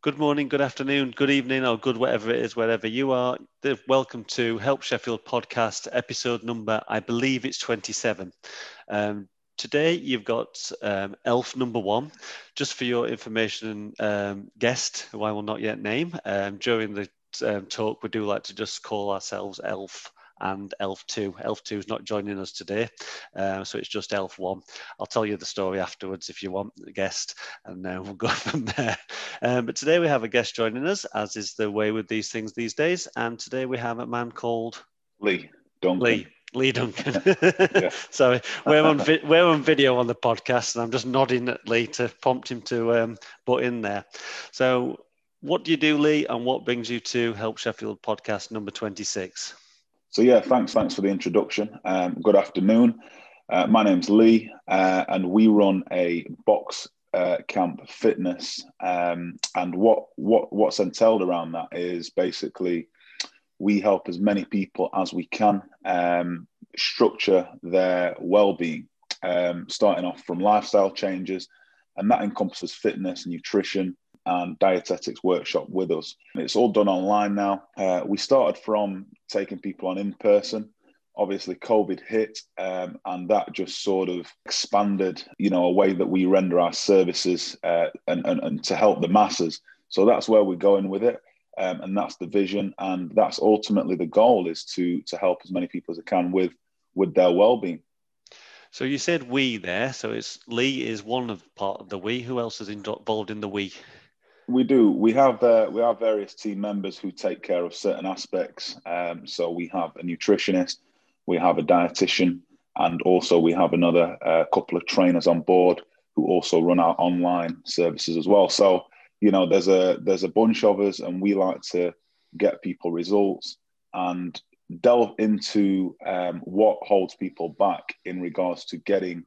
Good morning, good afternoon, good evening, or good whatever it is, wherever you are. Welcome to Help Sheffield podcast, episode number, I believe it's 27. Today, you've got elf number one, just for your information, guest, who I will not yet name. During the talk, we do like to just call ourselves elf and elf two. Elf two is not joining us today, so it's just elf one. I'll tell you the story afterwards if you want, the guest, and we'll go from there. But today we have a guest joining us, as is the way with these things these days. And today we have a man called Lee Duncan. Lee Duncan. Sorry, we're on video on the podcast, and I'm just nodding at Lee to prompt him to butt in there. So, what do you do, Lee, and what brings you to Help Sheffield podcast number 26? So yeah, thanks for the introduction. Good afternoon. My name's Lee, and we run a BoxCamp Fitness. And what's entailed around that is basically we help as many people as we can structure their well-being, starting off from lifestyle changes, and that encompasses fitness, nutrition, and dietetics workshop with us. It's all done online now. We started from taking people on in person. Obviously, COVID hit, and that just sort of expanded, a way that we render our services and to help the masses. So that's where we're going with it, and that's the vision, and that's ultimately the goal, is to help as many people as I can with their well-being. So you said we there. So it's Lee is one of part of the we. Who else is involved in the we? We do. We have various team members who take care of certain aspects. So we have a nutritionist, we have a dietitian, and also we have another couple of trainers on board who also run our online services as well. So there's a bunch of us, and we like to get people results and delve into what holds people back in regards to getting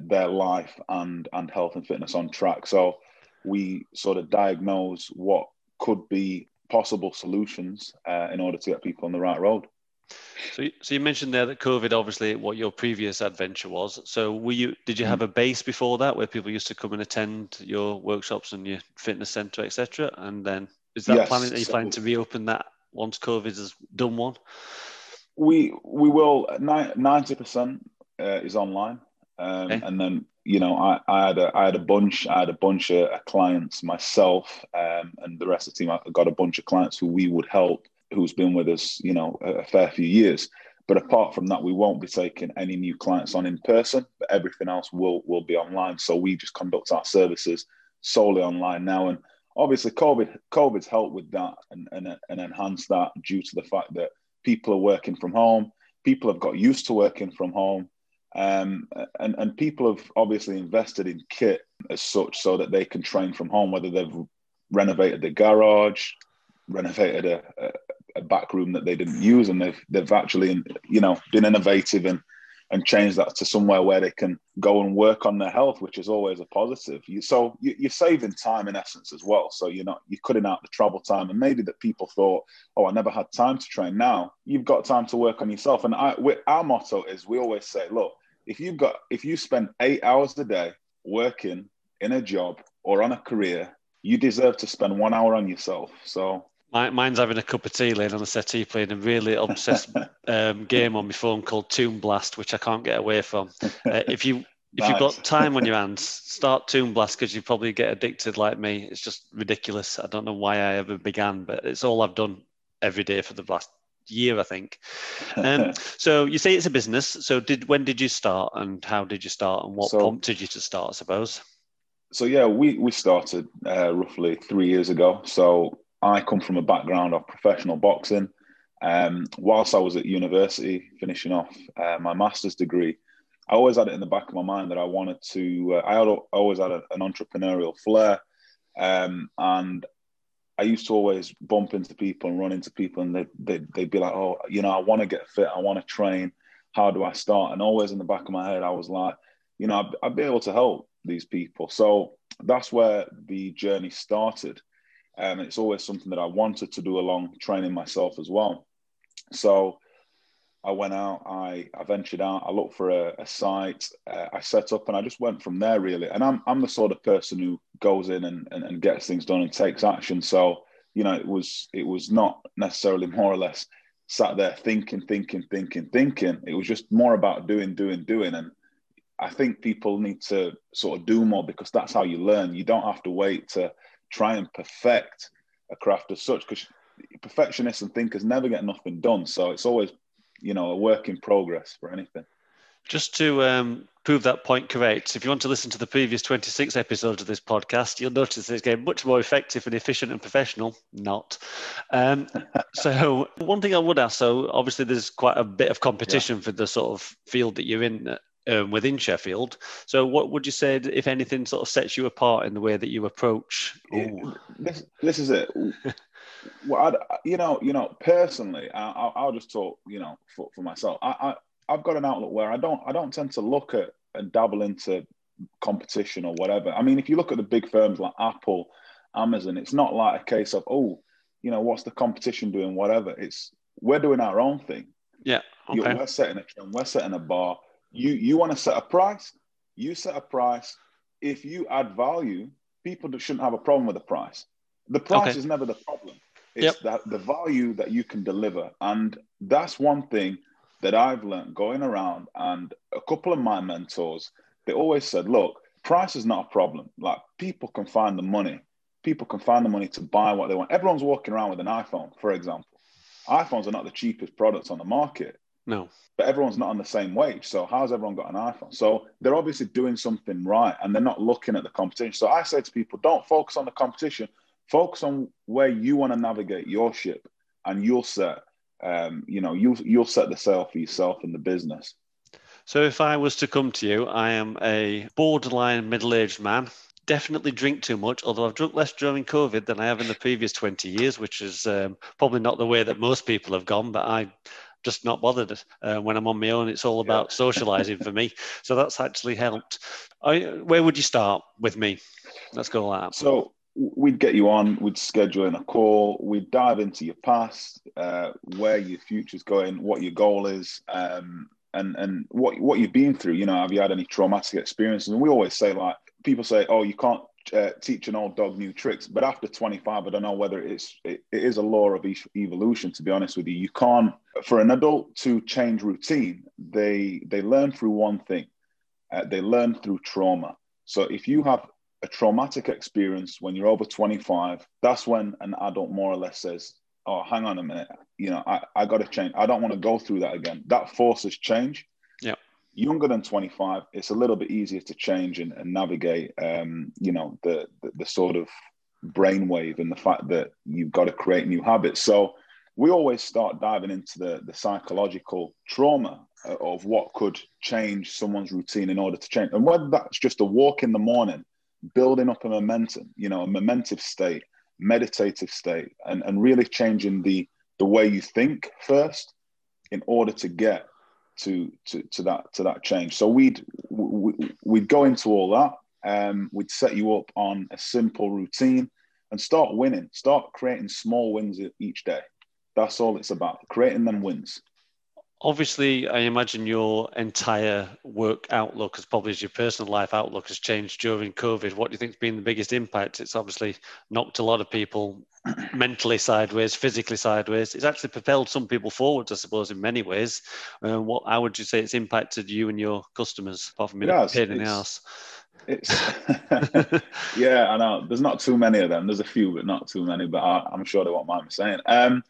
their life and health and fitness on track. So we sort of diagnose what could be possible solutions in order to get people on the right road. So you mentioned there that COVID, obviously, what your previous adventure was. So did you have a base before that where people used to come and attend your workshops and your fitness centre, etc.? And then is that planning? Are you planning to reopen that once COVID has done one? We will. 90% is online, okay. And then. I had a bunch of clients myself, and the rest of the team. I got a bunch of clients who we would help, who's been with us, a fair few years. But apart from that, we won't be taking any new clients on in person. But everything else will be online. So we just conduct our services solely online now. And obviously, COVID's helped with that and enhanced that due to the fact that people are working from home. People have got used to working from home. And people have obviously invested in kit as such so that they can train from home, whether they've renovated the garage, renovated a back room that they didn't use, and they've actually, been innovative and changed that to somewhere where they can go and work on their health, which is always a positive. You're saving time in essence as well. So you're cutting out the travel time, and maybe that people thought, oh, I never had time to train. Now you've got time to work on yourself. And our motto is, we always say, look, if you spend 8 hours a day working in a job or on a career, you deserve to spend 1 hour on yourself. So. Mine's having a cup of tea, laying on the settee, playing a really obsessed game on my phone called Toon Blast, which I can't get away from. If you've got time on your hands, start Toon Blast, because you probably get addicted like me. It's just ridiculous. I don't know why I ever began, but it's all I've done every day for the last year, I think. So you say it's a business. So when did you start, and how did you start, and what prompted you to start, I suppose? So yeah, we started roughly 3 years ago. So I come from a background of professional boxing. Whilst I was at university, finishing off my master's degree, I always had it in the back of my mind that I wanted to, I always had an entrepreneurial flair. And I used to always bump into people and run into people, and they'd be like, oh, I want to get fit. I want to train. How do I start? And always in the back of my head, I was like, I'd be able to help these people. So that's where the journey started. It's always something that I wanted to do along training myself as well. So I went out, I ventured out, I looked for a site, I set up, and I just went from there, really. And I'm the sort of person who goes in and gets things done and takes action. So, you know, it was not necessarily more or less sat there thinking. It was just more about doing. And I think people need to sort of do more, because that's how you learn. You don't have to wait to try and perfect a craft as such, because perfectionists and thinkers never get nothing done. So it's always, you know, a work in progress for anything. Just to prove that point correct, if you want to listen to the previous 26 episodes of this podcast, you'll notice it's getting much more effective and efficient and professional. Not. So one thing I would ask, so obviously there's quite a bit of competition for the sort of field that you're in within Sheffield. So what would you say, if anything, sort of sets you apart in the way that you approach? This is it. Well, you know, personally, I'll just talk, you know, for myself. I've got an outlook where I don't tend to look at and dabble into competition or whatever. I mean, if you look at the big firms like Apple, Amazon, it's not like a case of, oh, you know, what's the competition doing, whatever. It's, we're doing our own thing. Yeah. Okay. We're setting a trend, we're setting a bar. You want to set a price, you set a price. If you add value, people shouldn't have a problem with the price. The price is never the problem. It's that the value that you can deliver. And that's one thing that I've learned going around. And a couple of my mentors, they always said, look, price is not a problem. Like, people can find the money. People can find the money to buy what they want. Everyone's walking around with an iPhone, for example. iPhones are not the cheapest products on the market. No. But everyone's not on the same wage. So how's everyone got an iPhone? So they're obviously doing something right, and they're not looking at the competition. So I say to people, don't focus on the competition. Focus on where you want to navigate your ship, and you'll set, you know, you'll set the sail for yourself and the business. So if I was to come to you, I am a borderline middle-aged man. Definitely drink too much, although I've drunk less during COVID than I have in the previous 20 years, which is probably not the way that most people have gone, but I'm just not bothered. When I'm on my own, it's all about socializing for me. So that's actually helped. Where would you start with me? Let's go like that. So we'd get you on, we'd schedule in a call, we'd dive into your past, where your future's going, what your goal is, and what you've been through. You know, have you had any traumatic experiences? And we always say, like, people say, oh, you can't teach an old dog new tricks. But after 25, I don't know whether it is a law of evolution, to be honest with you. You can't, for an adult to change routine, they learn through one thing. They learn through trauma. So if you have a traumatic experience when you're over 25, that's when an adult more or less says, oh, hang on a minute, you know, I got to change. I don't want to go through that again. That forces change. Yeah. Younger than 25, it's a little bit easier to change and navigate, you know, the sort of brainwave and the fact that you've got to create new habits. So we always start diving into the psychological trauma of what could change someone's routine in order to change. And whether that's just a walk in the morning, building up a momentum, you know, a momentive state, meditative state, and really changing the way you think first in order to get to that change. So we'd go into all that. We'd set you up on a simple routine and start winning, start creating small wins each day. That's all it's about, creating them wins. Obviously, I imagine your entire work outlook, as probably as your personal life outlook, has changed during COVID. What do you think has been the biggest impact? It's obviously knocked a lot of people mentally sideways, physically sideways. It's actually propelled some people forward, I suppose, in many ways. How would you say it's impacted you and your customers, apart from being a pain in the ass? Yeah, I know. There's not too many of them. There's a few, but not too many. But I'm sure they won't mind me saying.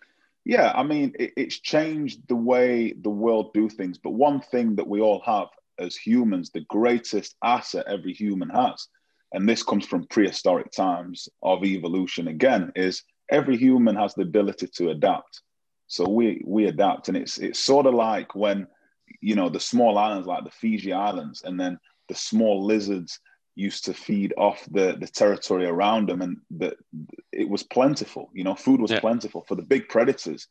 Yeah, I mean, it's changed the way the world do things. But one thing that we all have as humans, the greatest asset every human has, and this comes from prehistoric times of evolution again, is every human has the ability to adapt. So we adapt. And it's sort of like when, you know, the small islands like the Fiji Islands, and then the small lizards used to feed off the territory around them, and it was plentiful. You know, food was plentiful. For the big predators,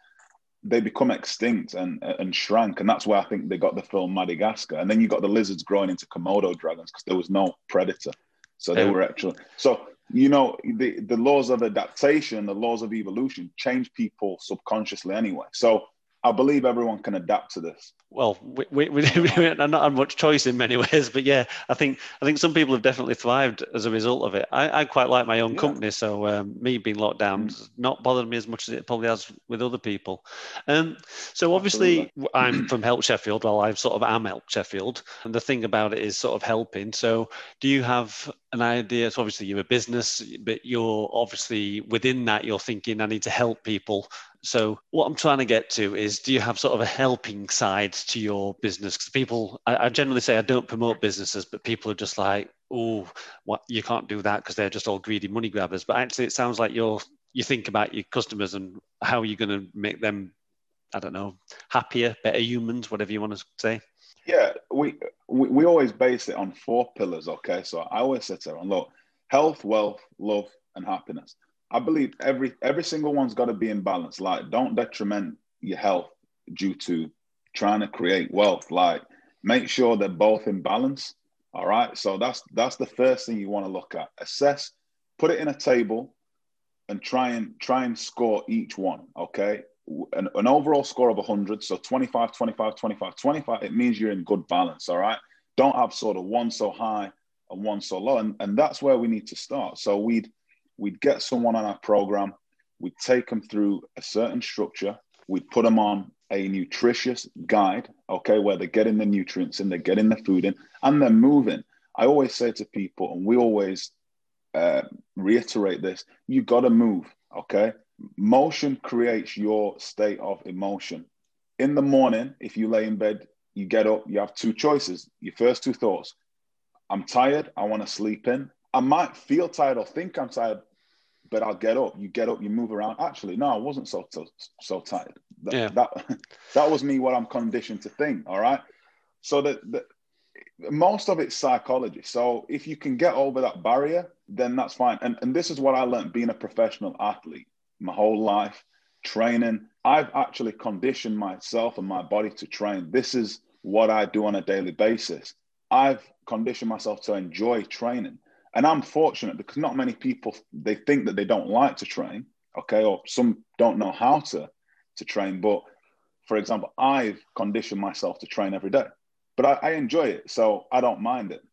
they become extinct and shrank, and that's where I think they got the film Madagascar. And then you got the lizards growing into Komodo dragons because there was no predator, so they were actually. So, you know, the laws of adaptation, the laws of evolution change people subconsciously anyway. So I believe everyone can adapt to this. Well, we not have much choice in many ways, but yeah, I think some people have definitely thrived as a result of it. I quite like my own company, so me being locked down has not bothered me as much as it probably has with other people. So obviously, I'm from Help Sheffield. Well, I sort of am Help Sheffield, and the thing about it is sort of helping. So do you have an idea? So obviously, you're a business, but you're obviously within that, you're thinking, I need to help people. So what I'm trying to get to is, do you have sort of a helping side to your business? Because people, I generally say I don't promote businesses, but people are just like, oh, what, you can't do that because they're just all greedy money grabbers. But actually, it sounds like you think about your customers and how you're going to make them, I don't know, happier, better humans, whatever you want to say. Yeah, we always base it on 4 pillars, okay? So I always sit there and look, health, wealth, love, and happiness. I believe every single one's got to be in balance. Like, don't detriment your health due to trying to create wealth. Like, make sure they're both in balance. All right. So that's the first thing you want to look at. Assess, put it in a table, and try and score each one. Okay. An overall score of 100. So 25, 25, 25, 25. It means you're in good balance. All right. Don't have sort of one so high and one so low. And that's where we need to start. So we'd get someone on our program, we'd take them through a certain structure, we'd put them on a nutritious guide, okay, where they're getting the nutrients in, they're getting the food in, and they're moving. I always say to people, and we always reiterate this, you got to move, okay? Motion creates your state of emotion. In the morning, if you lay in bed, you get up, you have 2 choices. Your first 2 thoughts, I'm tired, I want to sleep in. I might feel tired or think I'm tired, but I'll get up. You get up, you move around. Actually, no, I wasn't so tired. That was me, what I'm conditioned to think, all right? So that most of it's psychology. So if you can get over that barrier, then that's fine. And this is what I learned being a professional athlete my whole life, training. I've actually conditioned myself and my body to train. This is what I do on a daily basis. I've conditioned myself to enjoy training. And I'm fortunate because not many people, they think that they don't like to train, okay? Or some don't know how to train. But for example, I've conditioned myself to train every day, but I enjoy it. So I don't mind it.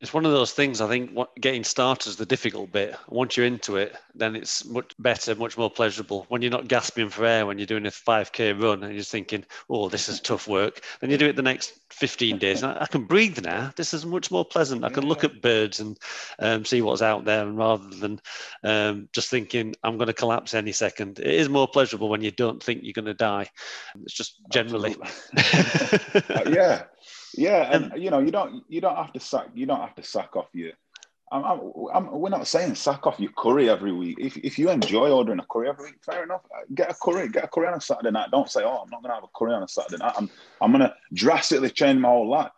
It's one of those things, I think, getting started is the difficult bit. Once you're into it, then it's much better, much more pleasurable. When you're not gasping for air, when you're doing a 5K run and you're just thinking, oh, this is tough work. Then you do it the next 15 days. And I can breathe now. This is much more pleasant. I can look at birds and see what's out there, and rather than just thinking, I'm going to collapse any second. It is more pleasurable when you don't think you're going to die. It's just generally. Yeah. Yeah, and you know, you don't have to sack off your. We're not saying sack off your curry every week. If you enjoy ordering a curry every week, fair enough. Get a curry on a Saturday night. Don't say, oh, I'm not gonna have a curry on a Saturday night. I'm gonna drastically change my whole life.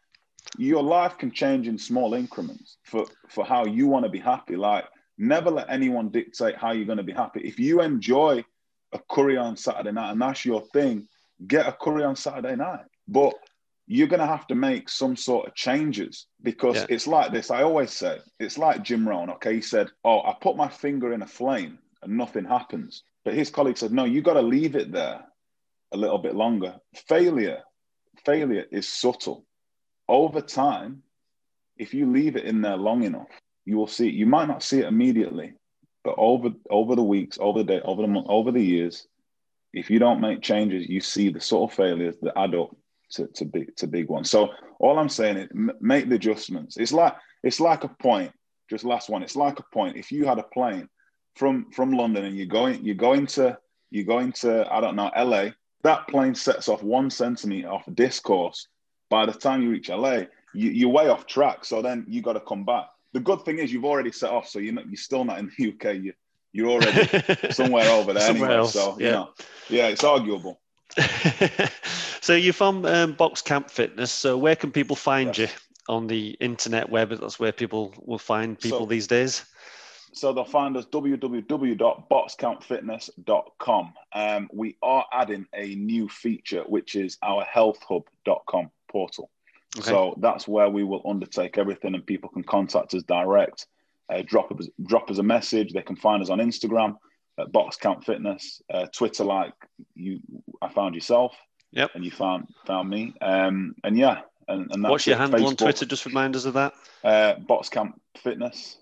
Your life can change in small increments for how you want to be happy. Like, never let anyone dictate how you're gonna be happy. If you enjoy a curry on Saturday night and that's your thing, get a curry on Saturday night. But you're going to have to make some sort of changes because it's like this. I always say, it's like Jim Rohn, okay? He said, oh, I put my finger in a flame and nothing happens. But his colleague said, no, you got to leave it there a little bit longer. Failure is subtle. Over time, if you leave it in there long enough, you will see it. You might not see it immediately, but over the weeks, over the day, over the month, over the years, if you don't make changes, you see the sort of failures that add up to big one. So all I'm saying is make the adjustments. It's like a point. Just last one. It's like a point. If you had a plane from London and you're going to I don't know, LA, that plane sets off 1 centimeter off discourse. By the time you reach LA, you're way off track. So then you got to come back. The good thing is you've already set off, so you're still not in the UK. You're already somewhere over there. Somewhere anyway. Else. So you know, it's arguable. So you're from BoxCamp Fitness. So where can people find you on the internet web? That's where people will find people these days. So they'll find us www.boxcampfitness.com. We are adding a new feature, which is our healthhub.com portal. Okay. So that's where we will undertake everything, and people can contact us direct, drop us a message. They can find us on Instagram at BoxCamp Fitness, Twitter, like I found yourself, Yep. And you found me. And yeah. And what's your handle on Twitter? Just remind us of that. BoxCamp Fitness.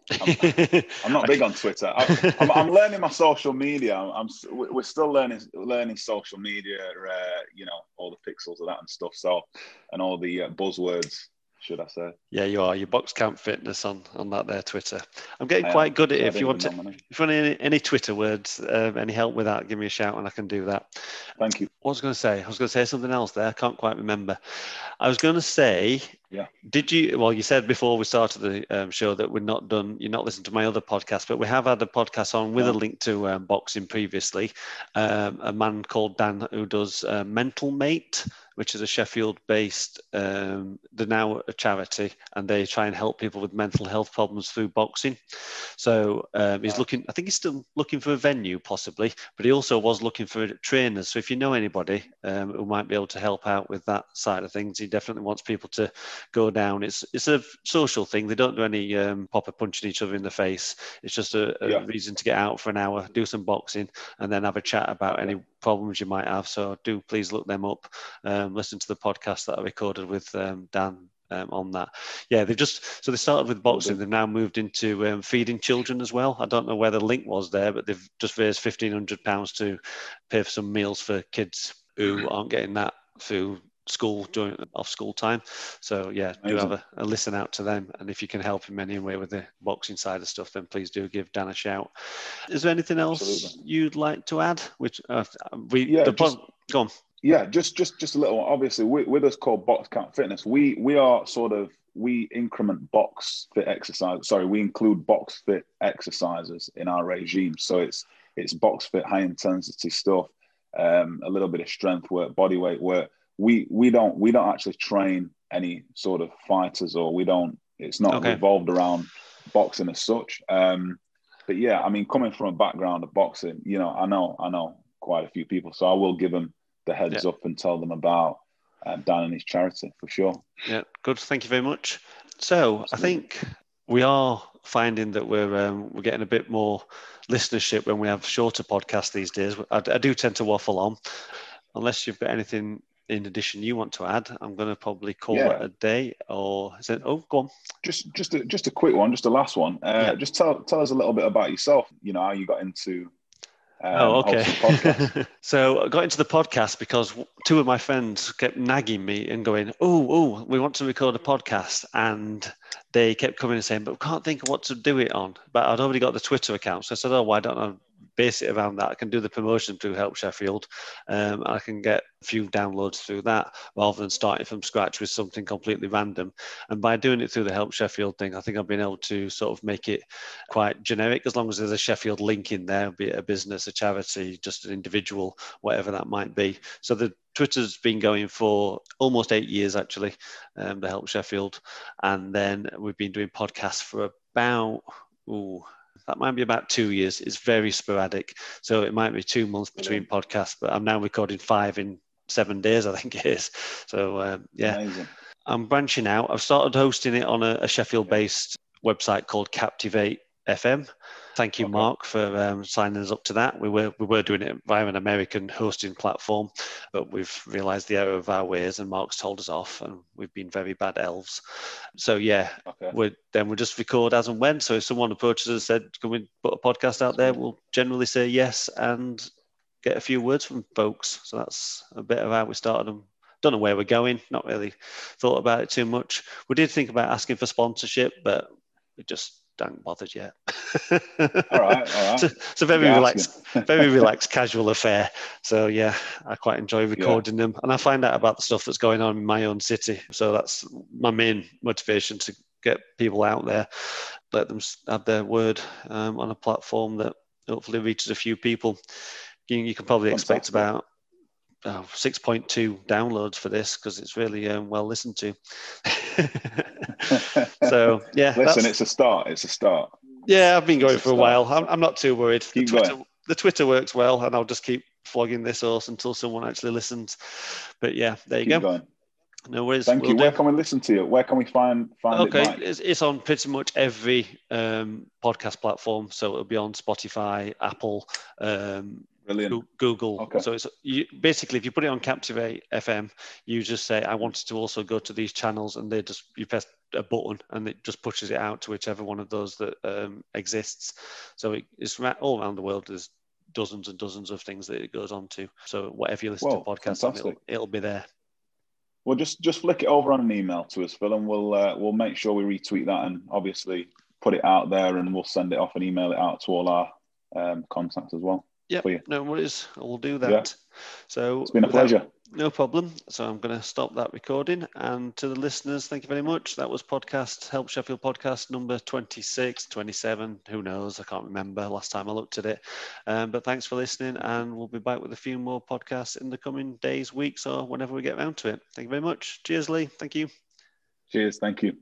I'm not big on Twitter. I'm learning my social media. We're still learning social media. You know, all the pixels of that and stuff. So, and all the buzzwords, should I say? Yeah, you are. Your BoxCamp Fitness on that there Twitter. I'm getting quite good at it. If you want any Twitter words, any help with that, give me a shout and I can do that. Thank you. What was I going to say? I was going to say something else there. I can't quite remember. I was going to say, yeah. Did you? Well, you said before we started the show that we're not done. You're not listening to my other podcast, but we have had a podcast on with a link to boxing previously. A man called Dan who does Mental Mate, which is a Sheffield-based, they're now a charity, and they try and help people with mental health problems through boxing. So he's looking, I think he's still looking for a venue possibly, but he also was looking for trainers. So if you know anybody who might be able to help out with that side of things, he definitely wants people to go down. It's a social thing. They don't do any proper punching each other in the face. It's just a reason to get out for an hour, do some boxing, and then have a chat about any problems you might have. So do please look them up. Listen to the podcast that I recorded with Dan on that. Yeah, they started with boxing. They've now moved into feeding children as well. I don't know where the link was there, but they've just raised £1,500 to pay for some meals for kids who aren't getting that through school during off school time. So yeah, do have a listen out to them, and if you can help in any way with the boxing side of stuff, then please do give Dan a shout. Is there anything else you'd like to add? Go on. Yeah, just a little one. Obviously, with us called BoxCamp Fitness, we are we increment box fit exercise. Sorry, we include box fit exercises in our regime. So it's box fit, high intensity stuff, a little bit of strength work, body weight work. We don't actually train any sort of fighters, or we don't. It's not revolved around boxing as such. But yeah, I mean, coming from a background of boxing, you know, I know quite a few people, so I will give them the heads up and tell them about Dan and his charity for sure. Yeah, good. Thank you very much. So absolutely. I think we are finding that we're getting a bit more listenership when we have shorter podcasts these days. I do tend to waffle on. Unless you've got anything in addition you want to add, I'm going to probably call it a day. Or is it? Oh, go on. Just a quick one, just a last one. Just tell us a little bit about yourself. You know, how you got into. So I got into the podcast because two of my friends kept nagging me and going, oh, we want to record a podcast. And they kept coming and saying, but we can't think of what to do it on. But I'd already got the Twitter account. So I said, why don't I base it around that? I can do the promotion through Help Sheffield. I can get a few downloads through that rather than starting from scratch with something completely random. And by doing it through the Help Sheffield thing, I think I've been able to sort of make it quite generic, as long as there's a Sheffield link in there, be it a business, a charity, just an individual, whatever that might be. So the Twitter's been going for almost 8 years, actually, the Help Sheffield. And then we've been doing podcasts for that might be about 2 years. It's very sporadic. So it might be 2 months between podcasts, but I'm now recording 5 in 7 days, I think it is. So, amazing. I'm branching out. I've started hosting it on a Sheffield-based website called Captivate FM. Thank you, Mark, for signing us up to that. We were doing it via an American hosting platform, but we've realised the error of our ways, and Mark's told us off, and we've been very bad elves. So we'll just record as and when. So if someone approaches us and said, "Can we put a podcast out there?" we'll generally say yes and get a few words from folks. So that's a bit of how we started them. Don't know where we're going. Not really thought about it too much. We did think about asking for sponsorship, but we just don't bothered yet. All right. It's a very relaxed, very relaxed, casual affair. So yeah, I quite enjoy recording them, and I find out about the stuff that's going on in my own city. So that's my main motivation, to get people out there, let them have their word on a platform that hopefully reaches a few people. You can probably expect about 6.2 downloads for this, because it's really well listened to. So yeah, listen, it's a start. Yeah, I've been going for a while. I'm not too worried. The Twitter works well, and I'll just keep flogging this horse until someone actually listens. But yeah, there you go. Going. No worries. Thank you. Where can we listen to you? Where can we find it? Okay, it's on pretty much every podcast platform. So it'll be on Spotify, Apple, Brilliant. Google. Okay. So it's basically, if you put it on Captivate FM, you just say, I wanted to also go to these channels, and they just, you press a button and it just pushes it out to whichever one of those that exists. So it's all around the world. There's dozens and dozens of things that it goes on to. So whatever you listen to podcasts, it'll be there. Well, just flick it over on an email to us, Phil, and we'll make sure we retweet that and obviously put it out there, and we'll send it off and email it out to all our contacts as well. Yeah, no worries. We'll do that. Yeah. So it's been a pleasure. No problem. So I'm going to stop that recording. And to the listeners, thank you very much. That was Help Sheffield podcast number 26, 27. Who knows? I can't remember last time I looked at it. But thanks for listening. And we'll be back with a few more podcasts in the coming days, weeks, or whenever we get around to it. Thank you very much. Cheers, Lee. Thank you. Cheers. Thank you.